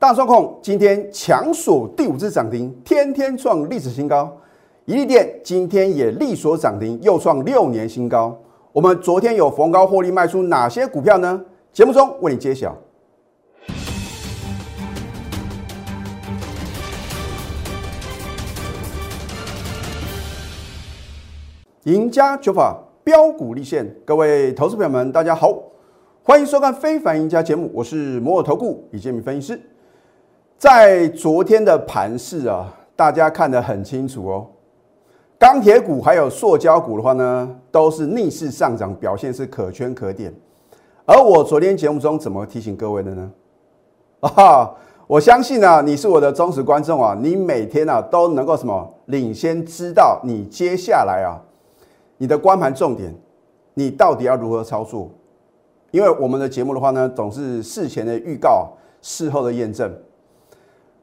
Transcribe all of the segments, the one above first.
大双控今天强锁第5次涨停，天天创历史新高。一利电今天也力所涨停，又创6年新高。我们昨天有逢高获利卖出哪些股票呢？节目中为你揭晓。 赢家九法标股立现，各位投资朋友们，大家好，欢迎收看《非凡赢家》节目，我是摩尔投顾李建民分析师。在昨天的盘市啊，大家看得很清楚哦。钢铁股还有塑胶股的话呢，都是逆势上涨，表现是可圈可点。而我昨天节目中怎么提醒各位的呢？我相信啊，你是我的忠实观众啊，你每天啊都能够什么领先知道你接下来啊。 你的观盘重点，你到底要如何操作？因为我们的节目的话呢，总是事前的预告，事后的验证。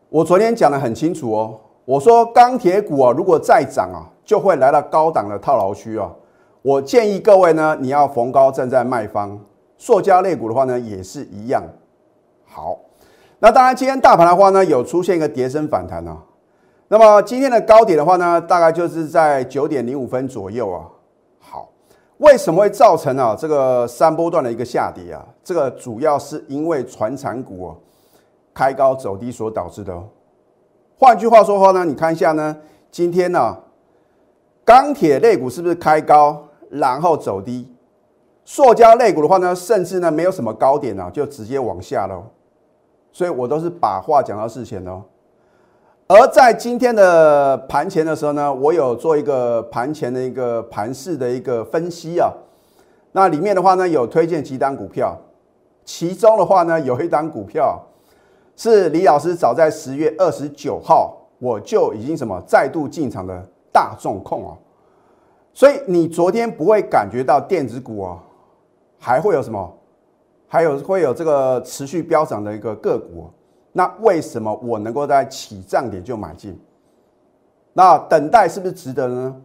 我昨天讲得很清楚哦，我说钢铁股啊，如果再涨啊，就会来到高档的套牢区啊。我建议各位呢，你要逢高站在卖方。塑胶类股的话呢，也是一样。好，那当然今天大盘的话呢，有出现一个跌升反弹啊。那么今天的高点的话呢，大概就是在9点05分左右啊。 为什么会造成啊这个三波段的一个下跌啊？这个主要是因为传产股哦、开高走低所导致的哦。换句话说的话呢，你看一下呢，今天呢、啊、钢铁类股是不是开高然后走低？塑胶类股的话呢，甚至呢没有什么高点啊，就直接往下喽。所以我都是把话讲到事前喽。而在今天的盘前的时候呢，我有做一个盘前的一个盘势的一个分析啊。那里面的话呢，有推荐几档股票，其中的话呢，有一档股票是李老师早在10月29号我就已经什么再度进场的大众控啊。所以你昨天不会感觉到电子股啊，还会有什么，还有会有这个持续飙涨的一个个股、啊。 那为什么我能够在起涨点就买进？那等待是不是值得呢？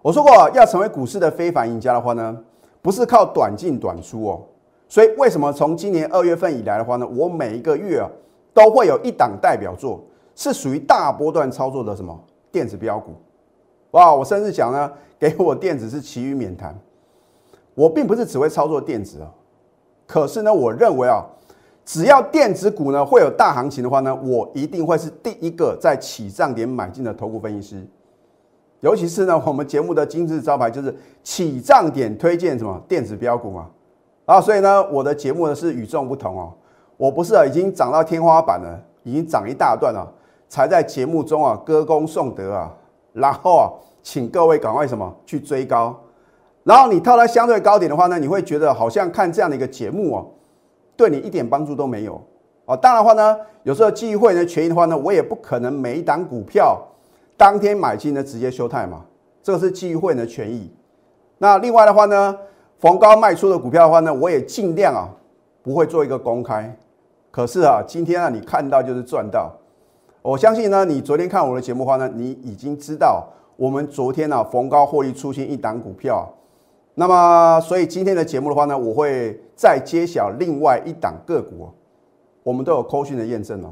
我说过，要成为股市的非凡赢家的话呢，不是靠短进短出哦。所以为什么从今年2月份以来的话呢，我每一个月啊都会有一档代表作，是属于大波段操作的什么电子标股？哇，我甚至讲呢，给我电子是其余免谈。我并不是只会操作电子啊，可是呢，我认为啊。 只要电子股呢会有大行情的话呢，我一定会是第一个在起涨点买进的投顾分析师。尤其是呢，我们节目的金字招牌就是起涨点推荐什么电子标股嘛。啊，所以呢，我的节目呢是与众不同哦。我不是啊，已经涨到天花板了，已经涨一大段了，才在节目中啊歌功颂德啊，然后啊请各位赶快什么去追高，然后你套在相对高点的话呢，你会觉得好像看这样的一个节目哦。 对你一点帮助都没有啊！当然的话呢，有时候基于会员的权益的话呢，我也不可能每一档股票当天买进呢直接休态嘛，这个是基于会员的权益。那另外的话呢，逢高卖出的股票的话呢，我也尽量啊不会做一个公开。可是啊，今天啊你看到就是赚到。我相信呢，你昨天看我的节目的话呢，你已经知道我们昨天啊逢高获利出现一档股票。 那么，所以今天的节目的话呢，我会再揭晓另外一档个股、哦，我们都有扣讯的验证哦。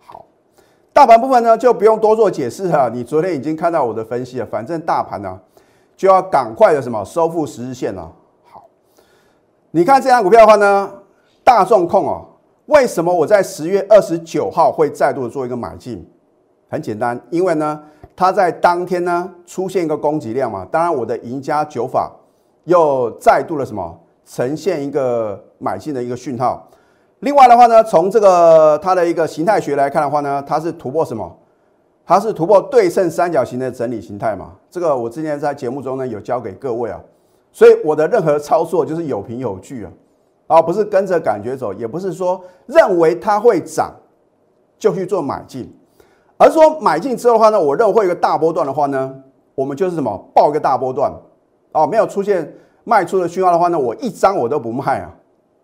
好，大盘部分呢就不用多做解释了，你昨天已经看到我的分析了。反正大盘呢、啊、就要赶快的什么收复10日线了。好，你看这档股票的话呢，大众控哦，为什么我在10月29号会再度做一个买进？很简单，因为呢它在当天呢出现一个供给量嘛，当然我的赢家九法。 又再度的什么呈现一个买进的一个讯号。另外的话呢，从这个它的一个形态学来看的话呢，它是突破什么？它是突破对称三角形的整理形态嘛？这个我之前在节目中呢有教给各位啊，所以我的任何操作就是有凭有据啊，不是跟着感觉走，也不是说认为它会涨就去做买进，而是说买进之后的话呢，我认为会有一个大波段的话呢，我们就是什么爆一个大波段。 哦，没有出现卖出的讯号的话呢，我一张我都不卖啊，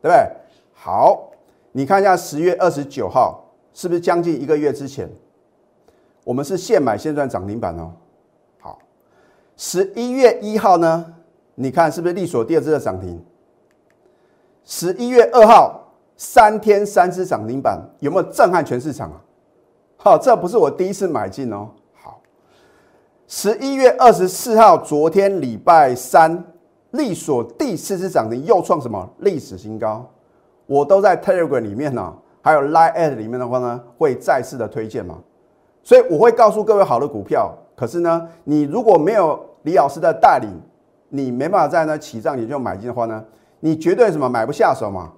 对不对？好，你看一下10月29号是不是将近1个月之前，我们是现买现赚涨停板哦。好，11月1号呢，你看是不是力所第2次的涨停？11月2号3天3只涨停板，有没有震撼全市场啊？好，这不是我第一次买进哦。好，11月24号，昨天礼拜三，力所第4次涨停，又创什么历史新高？我都在 Telegram 里面呢，还有 Line@ 里面的话呢，会再次的推荐嘛。所以我会告诉各位好的股票，可是呢，你如果没有李老师的带领，你没办法在那起涨点就买进的话呢，你绝对什么买不下手嘛。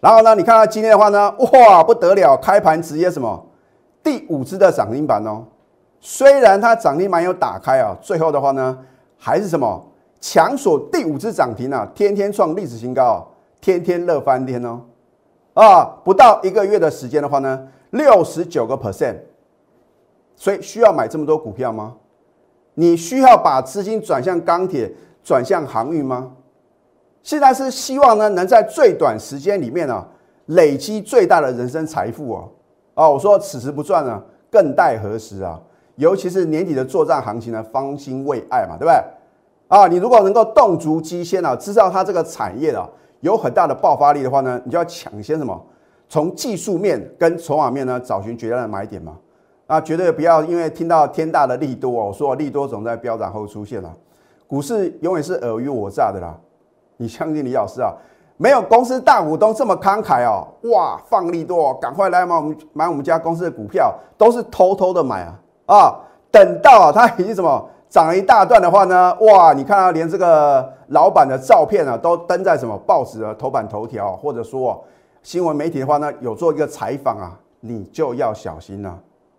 然后呢，你看到今天的话呢，哇，不得了，开盘直接什么第5只的涨停板哦。虽然它涨停板有打开啊，最后的话呢，还是什么强锁第5只涨停啊，天天创历史新高、啊，天天乐翻天哦。啊，不到1个月的时间的话呢，69%。所以需要买这么多股票吗？你需要把资金转向钢铁、转向航运吗？现在是希望呢，能在最短时间里面啊，累积最大的人生财富哦。啊，我说此时不赚呢，更待何时啊？尤其是年底的作战行情呢，方兴未艾嘛，对不对？啊，你如果能够动足机先啊，知道它这个产业啊有很大的爆发力的话呢，你就要抢先什么？从技术面跟筹码面呢，找寻决战的买点嘛。啊，绝对不要因为听到天大的利多哦，我说利多总在飙涨后出现啦。股市永远是尔虞我诈的啦。你相信李老师啊？没有公司大股东这么慷慨哦，哇，放利多、哦，赶快来买我们家公司的股票，都是偷偷的买啊啊！等到、啊、他已经什么涨了一大段的话呢，哇，你看到、啊、连这个老板的照片啊，都登在什么报纸的头版头条、啊，或者说、啊、新闻媒体的话呢，有做一个采访啊，你就要小心啊。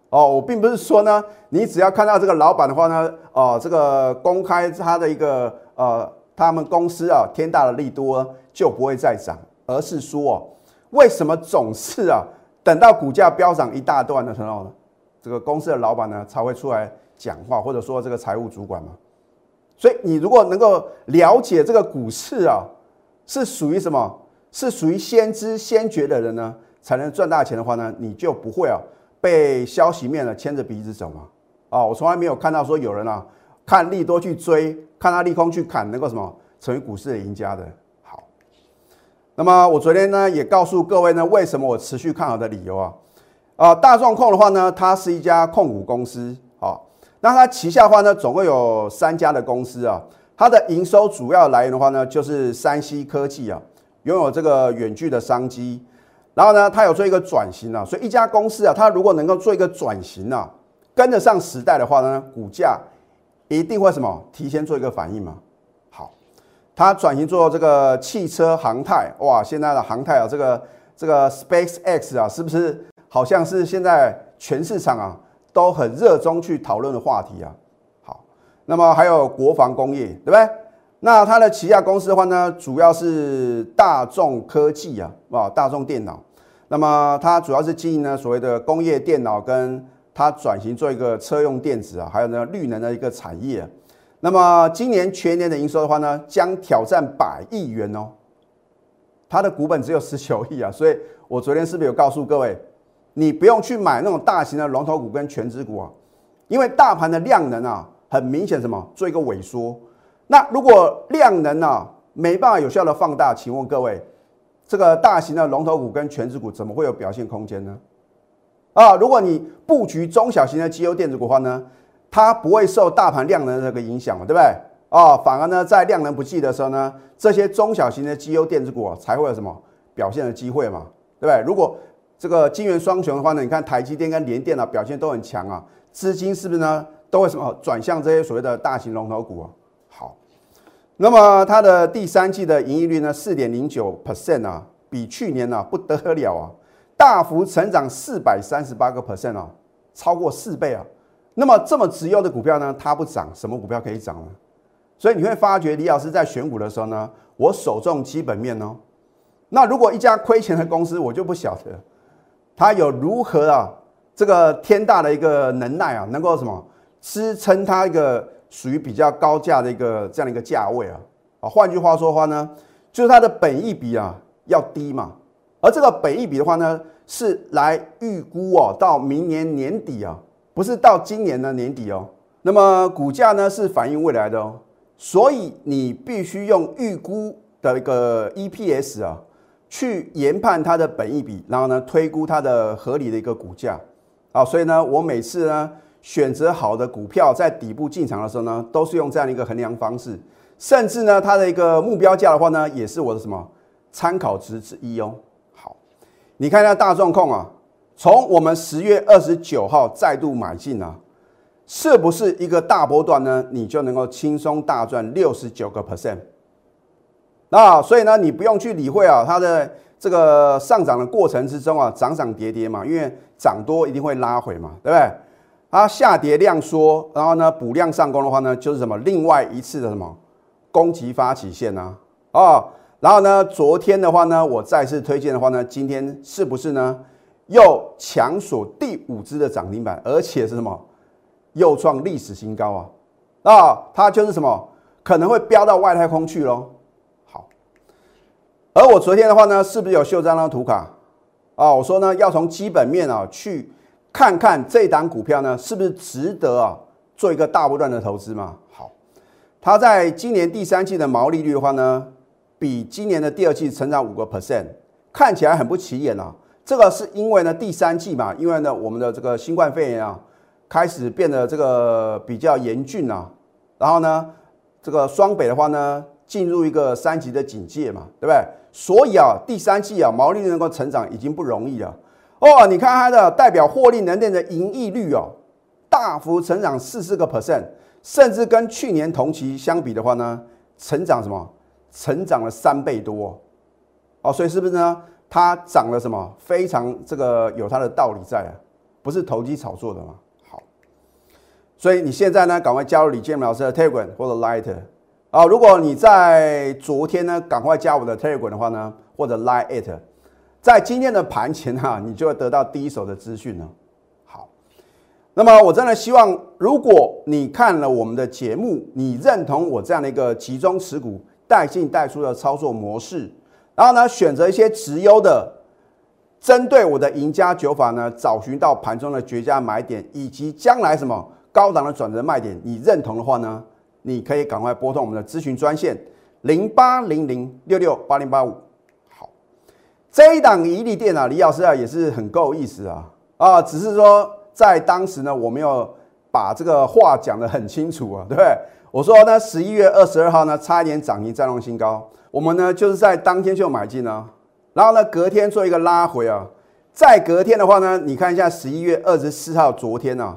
哦，我并不是说呢，你只要看到这个老板的话呢，这个公开他的一个他们公司啊天大的利多就不会再涨，而是说、哦、为什么总是啊等到股价飙涨一大段的时候呢，这个公司的老板呢才会出来讲话，或者说这个财务主管嘛。所以你如果能够了解这个股市啊是属于什么，是属于先知先觉的人呢，才能赚大钱的话呢，你就不会啊。被消息面呢牵着鼻子走嘛，哦，我从来没有看到说有人啊看利多去追，看他利空去砍，能够什么成为股市的赢家的。好，那么我昨天呢也告诉各位呢，为什么我持续看好的理由啊，大众控的话呢，它是一家控股公司，好、哦，那它旗下的话呢，总共有3家的公司啊，它的营收主要来源的话呢，就是3C 科技啊，拥有这个远距的商机。然后呢，它有做一个转型啊，所以一家公司啊，它如果能够做一个转型啊，跟得上时代的话呢，股价一定会什么提前做一个反应嘛。好，它转型做这个汽车航太，哇，现在的航太啊，这个 SpaceX 啊，是不是好像是现在全市场啊都很热衷去讨论的话题啊？好，那么还有国防工业，对不对？那它的旗下公司的话呢，主要是大众科技啊，大众电脑。那么它主要是经营呢所谓的工业电脑，跟它转型做一个车用电子啊，还有呢绿能的一个产业、啊。那么今年全年的营收的话呢，将挑战100亿元哦。它的股本只有19亿啊，所以我昨天是不是有告诉各位，你不用去买那种大型的龙头股跟全指股啊，因为大盘的量能啊，很明显什么做一个萎缩。那如果量能啊没办法有效的放大，请问各位，这个大型的龙头股跟全指股怎么会有表现空间呢？啊，如果你布局中小型的绩优电子股的话呢，它不会受大盘量能的这个影响嘛，对不对？啊，反而呢在量能不济的时候呢，这些中小型的绩优电子股、啊、才会有什么表现的机会嘛，对不对？如果这个晶圆双雄的话呢，你看台积电跟联电啊表现都很强啊，资金是不是呢都会什么转向这些所谓的大型龙头股啊？好，那么它的第3季的盈利率呢 4.09% 啊，比去年啊不得了啊，大幅成长438%啊，超过4倍啊。那么这么直优的股票呢，它不涨，什么股票可以涨呢？所以你会发觉李老师在选股的时候呢，我首重基本面哦。那如果一家亏钱的公司，我就不晓得它有如何啊这个天大的一个能耐啊，能够什么支撑它一个。属于比较高价的一个这样的一个价位啊，换句话说的话呢，就是它的本益比啊要低嘛，而这个本益比的话呢，是来预估哦，到明年年底啊，不是到今年的年底哦。那么股价呢是反映未来的哦，所以你必须用预估的一个 EPS 啊，去研判它的本益比，然后呢推估它的合理的一个股价。好，所以呢我每次呢选择好的股票在底部进场的时候呢，都是用这样的一个衡量方式，甚至呢它的一个目标价的话呢，也是我的什么参考值之一哦。好，你看一下大众控啊，从我们10月29号再度买进啊，是不是一个大波段呢？你就能够轻松大赚69%。那所以呢，你不用去理会啊，它的这个上涨的过程之中啊，涨涨跌跌嘛，因为涨多一定会拉回嘛，对不对？它下跌量缩，然后呢补量上攻的话呢，就是什么另外一次的什么攻击发起线啊，哦，然后呢，昨天的话呢，我再次推荐的话呢，今天是不是呢又强锁第5只的涨停板，而且是什么？又创历史新高啊！啊，它就是什么可能会飙到外太空去咯。好，而我昨天的话呢，是不是有秀这张图卡啊？我说呢，要从基本面啊去看看这档股票呢，是不是值得啊做一个大波段的投资嘛？好，它在今年第3季的毛利率的话呢，比今年的第2季成长5%，看起来很不起眼啊。这个是因为呢第3季嘛，因为呢我们的这个新冠肺炎啊，开始变得这个比较严峻啊，然后呢，这个双北的话呢，进入一个3级的警戒嘛，对不对？所以啊，第3季啊，毛利率能够成长已经不容易了。哦，你看它的代表获利能力的盈利率哦，大幅成长44%，甚至跟去年同期相比的话呢，成长什么？成长了3倍多哦。哦，所以是不是呢？它涨了什么？非常这个有它的道理在啊，不是投机炒作的嘛。所以你现在呢，赶快加入李建明老师的 Telegram 或者 Line 啊！如果你在昨天呢，赶快加我的 Telegram 的话呢，或者 Line， 在今天的盘前哈、啊，你就会得到第一手的资讯了。好，那么我真的希望，如果你看了我们的节目，你认同我这样的一个集中持股、带进带出的操作模式，然后呢，选择一些质优的。针对我的赢家9法呢，找寻到盘中的绝佳买点，以及将来什么高档的转折卖点，你认同的话呢，你可以赶快拨通我们的咨询专线0800668085。好，这一档一利店啊，李老师啊也是很够意思啊啊，只是说在当时呢，我没有把这个话讲得很清楚啊，对不对？我说呢，11月22号呢，差一点涨停再创新高，我们呢就是在当天就买进啊。然后呢，隔天做一个拉回啊，再隔天的话呢，你看一下11月24号，昨天啊，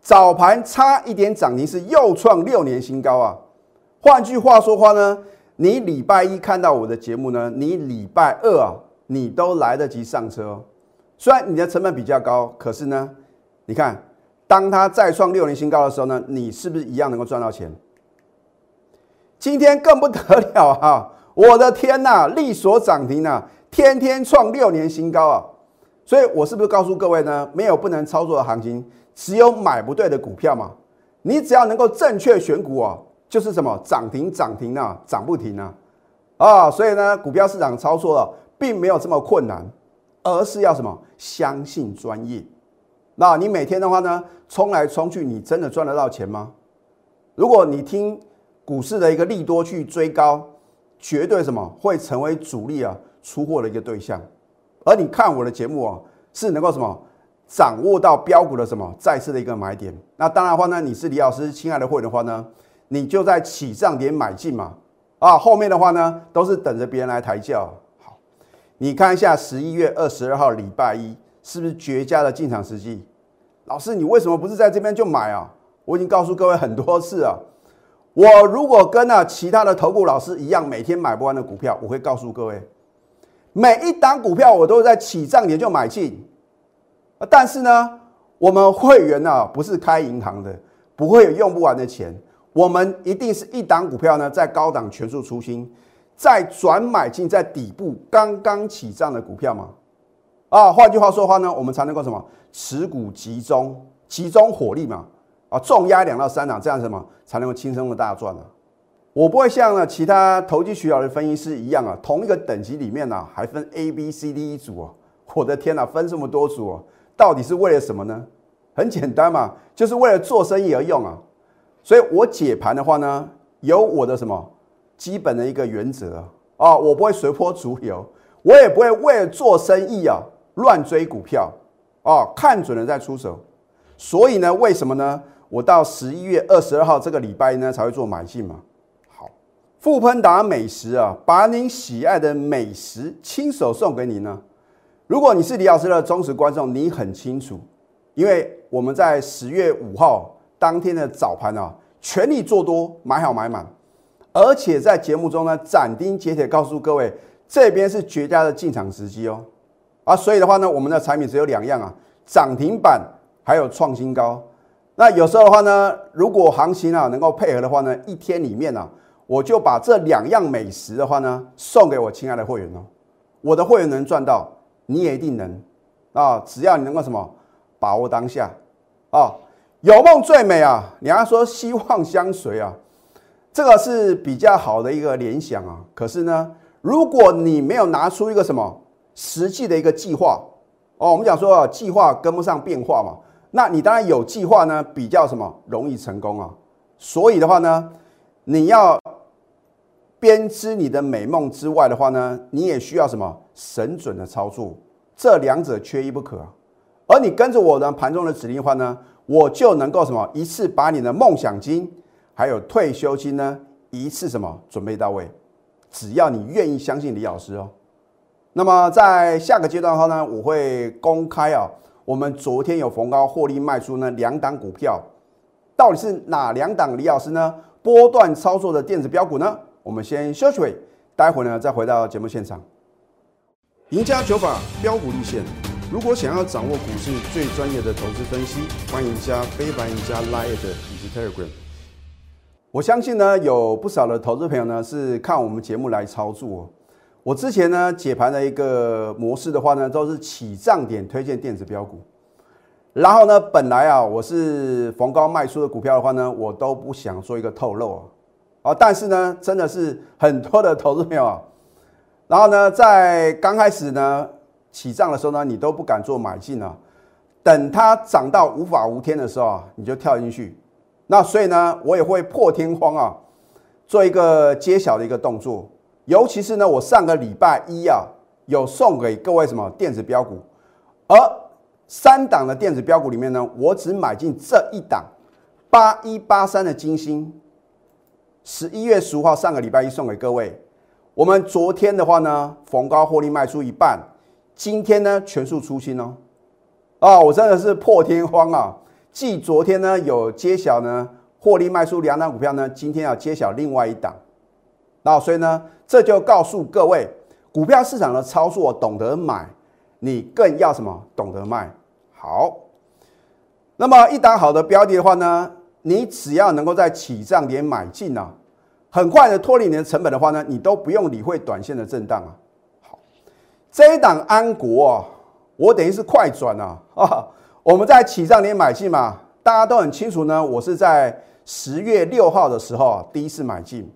早盘差一点涨停是又创6年新高啊。换句话说话呢，你礼拜1看到我的节目呢，你礼拜2啊，你都来得及上车哦。虽然你的成本比较高，可是呢，你看当它再创6年新高的时候呢，你是不是一样能够赚到钱？今天更不得了啊！我的天呐、啊，力所涨停啊！天天创6年新高啊！所以我是不是告诉各位呢？没有不能操作的行情，只有买不对的股票嘛。你只要能够正确选股啊，就是什么涨停啊，涨不停啊！啊，所以呢，股票市场操作啊，并没有这么困难，而是要什么相信专业。那你每天的话呢，冲来冲去，你真的赚得到钱吗？如果你听股市的一个利多去追高，绝对什么会成为主力啊！出货的一个对象，而你看我的节目啊，是能够什么掌握到标股的什么再次的一个买点。那当然的话呢，你是李老师亲爱的会员的话呢，你就在起涨点买进嘛，啊，后面的话呢都是等着别人来抬轿。好，你看一下11月22号礼拜1是不是绝佳的进场时机？老师，你为什么不是在这边就买啊？我已经告诉各位很多次啊，我如果跟啊其他的投顾老师一样，每天买不完的股票，我会告诉各位。每一档股票我都在起涨点就买进，但是呢，我们会员啊不是开银行的，不会有用不完的钱，我们一定是一档股票呢在高档全数出清，再转买进在底部刚刚起涨的股票嘛。啊，换句话说的话呢，我们才能够什么持股集中火力嘛，啊，重压2到3档，这样什么才能够轻松的大赚啊。我不会像呢其他投机取巧的分析师一样啊，同一个等级里面呢、啊、还分 A、B、C、D 1组啊！我的天啊，分这么多组啊，到底是为了什么呢？很简单嘛，就是为了做生意而用啊！所以我解盘的话呢，有我的什么基本的一个原则啊，我不会随波逐流，我也不会为了做生意啊乱追股票哦，看准了再出手。所以呢，为什么呢？我到11月22号这个礼拜呢才会做买进嘛。好，富喷达美食啊，把您喜爱的美食亲手送给您呢。如果你是李老师的忠实观众，你很清楚，因为我们在10月5号当天的早盘啊，全力做多，买好买满。 而且在节目中呢，斩钉截铁告诉各位，这边是绝佳的进场时机哦。啊，所以的话呢，我们的产品只有2样啊，涨停板还有创新高。那有时候的话呢，如果行情啊能够配合的话呢，1天里面啊，我就把这2样美食的话呢，送给我亲爱的会员哦。我的会员能赚到，你也一定能啊！只要你能够什么把握当下啊，有梦最美啊！你要说希望相随啊。 这个是比较好的一个联想啊，可是呢，如果你没有拿出一个什么实际的一个计划哦，我们讲说啊，计划跟不上变化嘛，那你当然有计划呢，比较什么容易成功啊。所以的话呢，你要编织你的美梦之外的话呢，你也需要什么神准的操作，这2者缺一不可啊。而你跟着我的盘中的指令的话呢，我就能够什么一次把你的梦想金。 还有退休金呢，一次什么准备到位？只要你愿意相信李老师哦。那么在下个阶段后呢，我会公开啊，我们昨天有逢高获利卖出呢2档股票，到底是哪2档？李老师呢波段操作的电子标股呢？我们先休息会，待会呢再回到节目现场。赢家九法标股立线，如果想要掌握股市最专业的投资分析，欢迎加非凡、加 Line 以及 Telegram。 我相信呢，有不少的投资朋友呢是看我们节目来操作哦。我之前呢解盘的一个模式的话呢，都是起涨点推荐电子标股，然后呢，本来啊我是逢高卖出的股票的话呢，我都不想做一个透露啊。但是呢，真的是很多的投资朋友啊，然后呢，在刚开始呢起涨的时候呢，你都不敢做买进啊，等它涨到无法无天的时候啊，你就跳进去。 那所以呢，我也会破天荒啊，做一个揭晓的一个动作。尤其是呢，我上个礼拜一啊，有送给各位什么电子标股，而3档的电子标股里面呢，我只买进这1档8183的金星。11月15号上个礼拜一送给各位。我们昨天的话呢，逢高获利卖出1半，今天呢全数出清哦。啊，我真的是破天荒啊！ 继昨天呢有揭晓呢获利卖出2档股票呢，今天要揭晓另外1档，那所以呢这就告诉各位，股票市场的操作懂得买，你更要什么懂得卖。好，那么1档好的标的的话呢，你只要能够在起涨点买进啊，很快的脱离你的成本的话呢，你都不用理会短线的震荡啊。好，这1档安国啊，我等于是快转啊啊。 我们在起涨点买进嘛，大家都很清楚呢。我是在10月6号的时候啊，第一次买进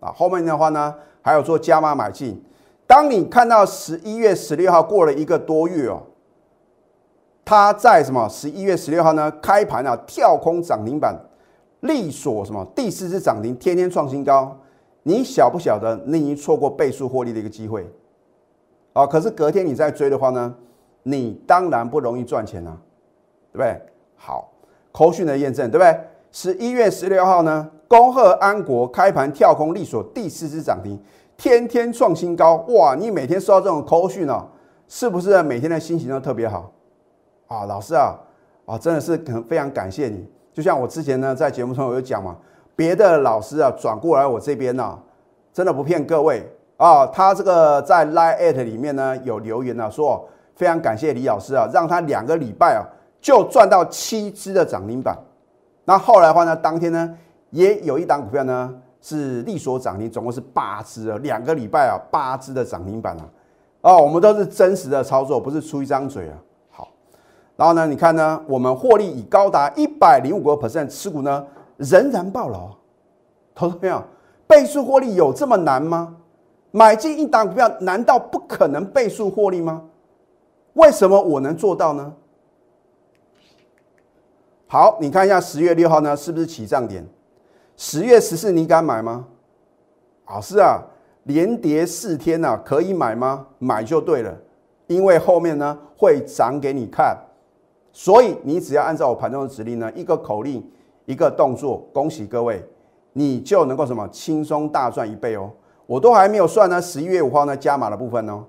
啊，后面的话呢还有做加码买进。当你看到11月16号过了1个多月哦，它在什么11月16号呢开盘啊跳空涨停板，力所什么第4次涨停，天天创新高。你晓不晓得你已经错过倍数获利的一个机会啊？可是隔天你再追的话呢，你当然不容易赚钱啊。 对不对？好，口讯的验证，对不对？11月16号呢，恭贺安国开盘跳空力所第4次涨停，天天创新高，哇！你每天收到这种口讯哦，是不是每天的心情都特别好啊？老师啊，啊，真的是很非常感谢你。就像我之前呢在节目中我有讲嘛，别的老师啊转过来我这边呢、啊，真的不骗各位啊，他这个在 Line@ 里面呢有留言啊，说非常感谢李老师啊，让他2个礼拜啊。 就赚到7只的涨停板，那后来的话呢，当天呢也有1档股票呢是力所涨停，总共是8只啊，2个礼拜啊8只的涨停板啊，哦，我们都是真实的操作，不是出一张嘴啊。好，然后呢，你看呢，我们获利以高达105% 持股呢仍然暴牢，投资朋友，倍数获利有这么难吗？买进1档股票难道不可能倍数获利吗？为什么我能做到呢？ 好，你看一下10月6号呢，是不是起涨点？10月14你敢买吗？老师啊，连跌4天啊，可以买吗？买就对了，因为后面呢会涨给你看。所以你只要按照我盘中的指令呢，一个口令，一个动作，恭喜各位，你就能够什么轻松大赚1倍哦。我都还没有算呢，11月5号呢加码的部分哦。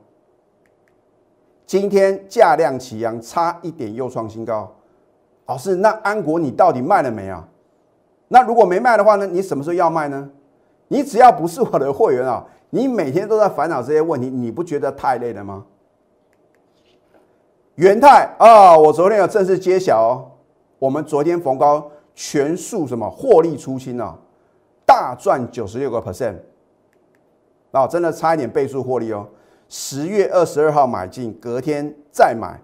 今天价量齐扬，差一点又创新高。老师，那安国你到底卖了没啊？那如果没卖的话呢？你什么时候要卖呢？你只要不是我的会员啊，你每天都在烦恼这些问题，你不觉得太累了吗？元泰啊、我昨天有正式揭晓哦，我们昨天逢高全数什么获利出清啊，大赚96%，那真的差一点倍数获利哦。10月22号买进，隔天再买，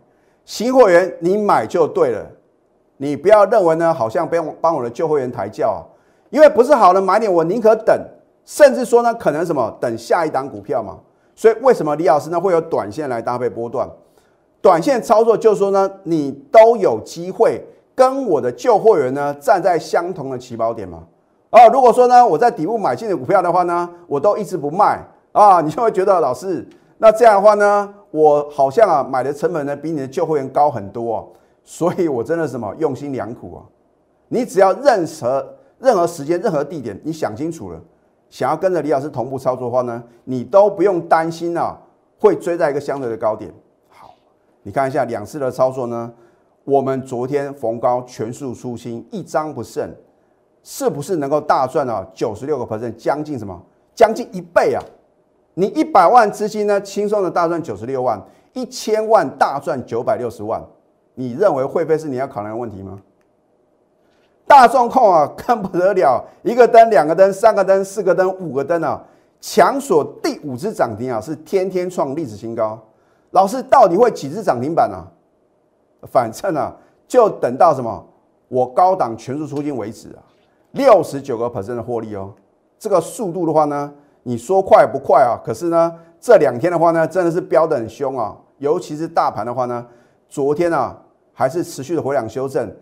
新会员你买就对了，你不要认为呢好像帮我的旧会员抬轿啊，因为不是好的买点，我宁可等，甚至说呢可能什么等下一档股票嘛。所以为什么李老师呢会有短线来搭配波段？短线操作就是说呢，你都有机会跟我的旧会员呢站在相同的起跑点嘛。哦，如果说呢我在底部买进的股票的话呢，我都一直不卖啊，你就会觉得老师，那这样的话呢，我好像啊买的成本呢比你的旧会员高很多哦，所以我真的什么用心良苦啊。你只要任何时间、任何地点，你想清楚了，想要跟着李老师同步操作的话呢，你都不用担心啊会追在一个相对的高点。你看一下2次的操作呢，我们昨天逢高全数出清，一张不剩，是不是能够大赚啊96%，将近什么？将近1倍啊！你100万资金呢，轻松的大赚96万，1000万大赚960万，你认为会不会是你要考量的问题吗？大众控啊，更不得了，一个灯、两个灯、三个灯、四个灯、5个灯啊，强锁第5只涨停啊，是天天创历史新高。老师到底会几只涨停板啊？反正啊，就等到什么我高档全数出清为止啊，69% 的获利哦。这个速度的话呢，你说快不快啊？可是呢，这2天的话呢，真的是飙得很凶啊。尤其是大盘的话呢，昨天啊还是持续的回档修正，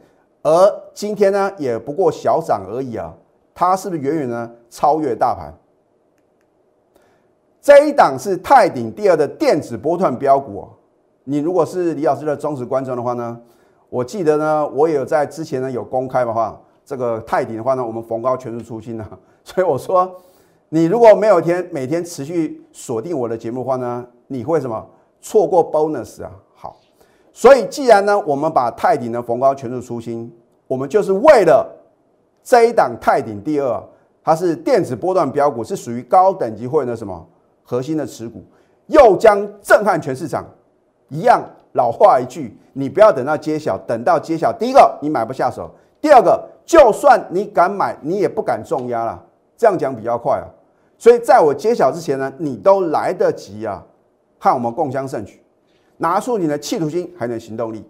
而今天呢也不过小涨而已啊。它是不是远远呢超越大盘？这一档是泰鼎第2的电子波段标股哦。你如果是李老师的忠实观众的话呢，我记得呢，我也有在之前呢有公开的话，这个泰鼎的话呢，我们逢高全数出清了。所以我说，你如果没有每天持续锁定我的节目的话呢，你会什么错过 bonus 啊？好，所以既然呢，我们把泰鼎呢逢高全数出清，我们就是为了这一档泰鼎第2，它是电子波段标股，是属于高等级会呢什么？核心的持股又将震撼全市场，一样老话一句，你不要等到揭晓，等到揭晓，第一个你买不下手，第二个就算你敢买，你也不敢重压啦，这样讲比较快啊。所以在我揭晓之前呢，你都来得及啊，和我们共襄盛举，拿出你的企图心还有行动力，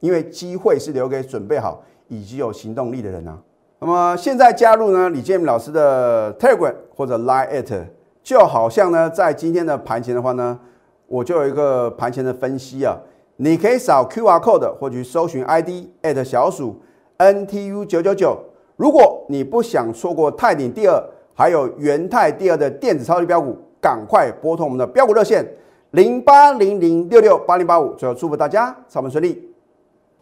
因为机会是留给准备好以及有行动力的人啊。那么现在加入呢李建明老师的 Telegram 或者 Line@。就好像呢，在今天的盘前的话呢，我就有一个盘前的分析啊。你可以扫 QR code 或者搜寻 ID @ 小鼠 NTU999。如果你不想错过泰鼎第2，还有元泰第2的电子超级标股，赶快拨通我们的标股热线0800668085。最后祝福大家操盘顺利，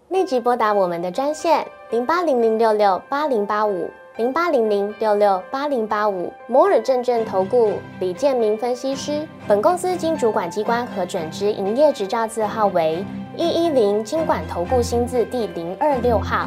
立即拨打我们的专线0800668085。0800668085，摩尔证券投顾李建明分析师。本公司经主管机关核准之营业执照字号为110金管投顾新字第026号。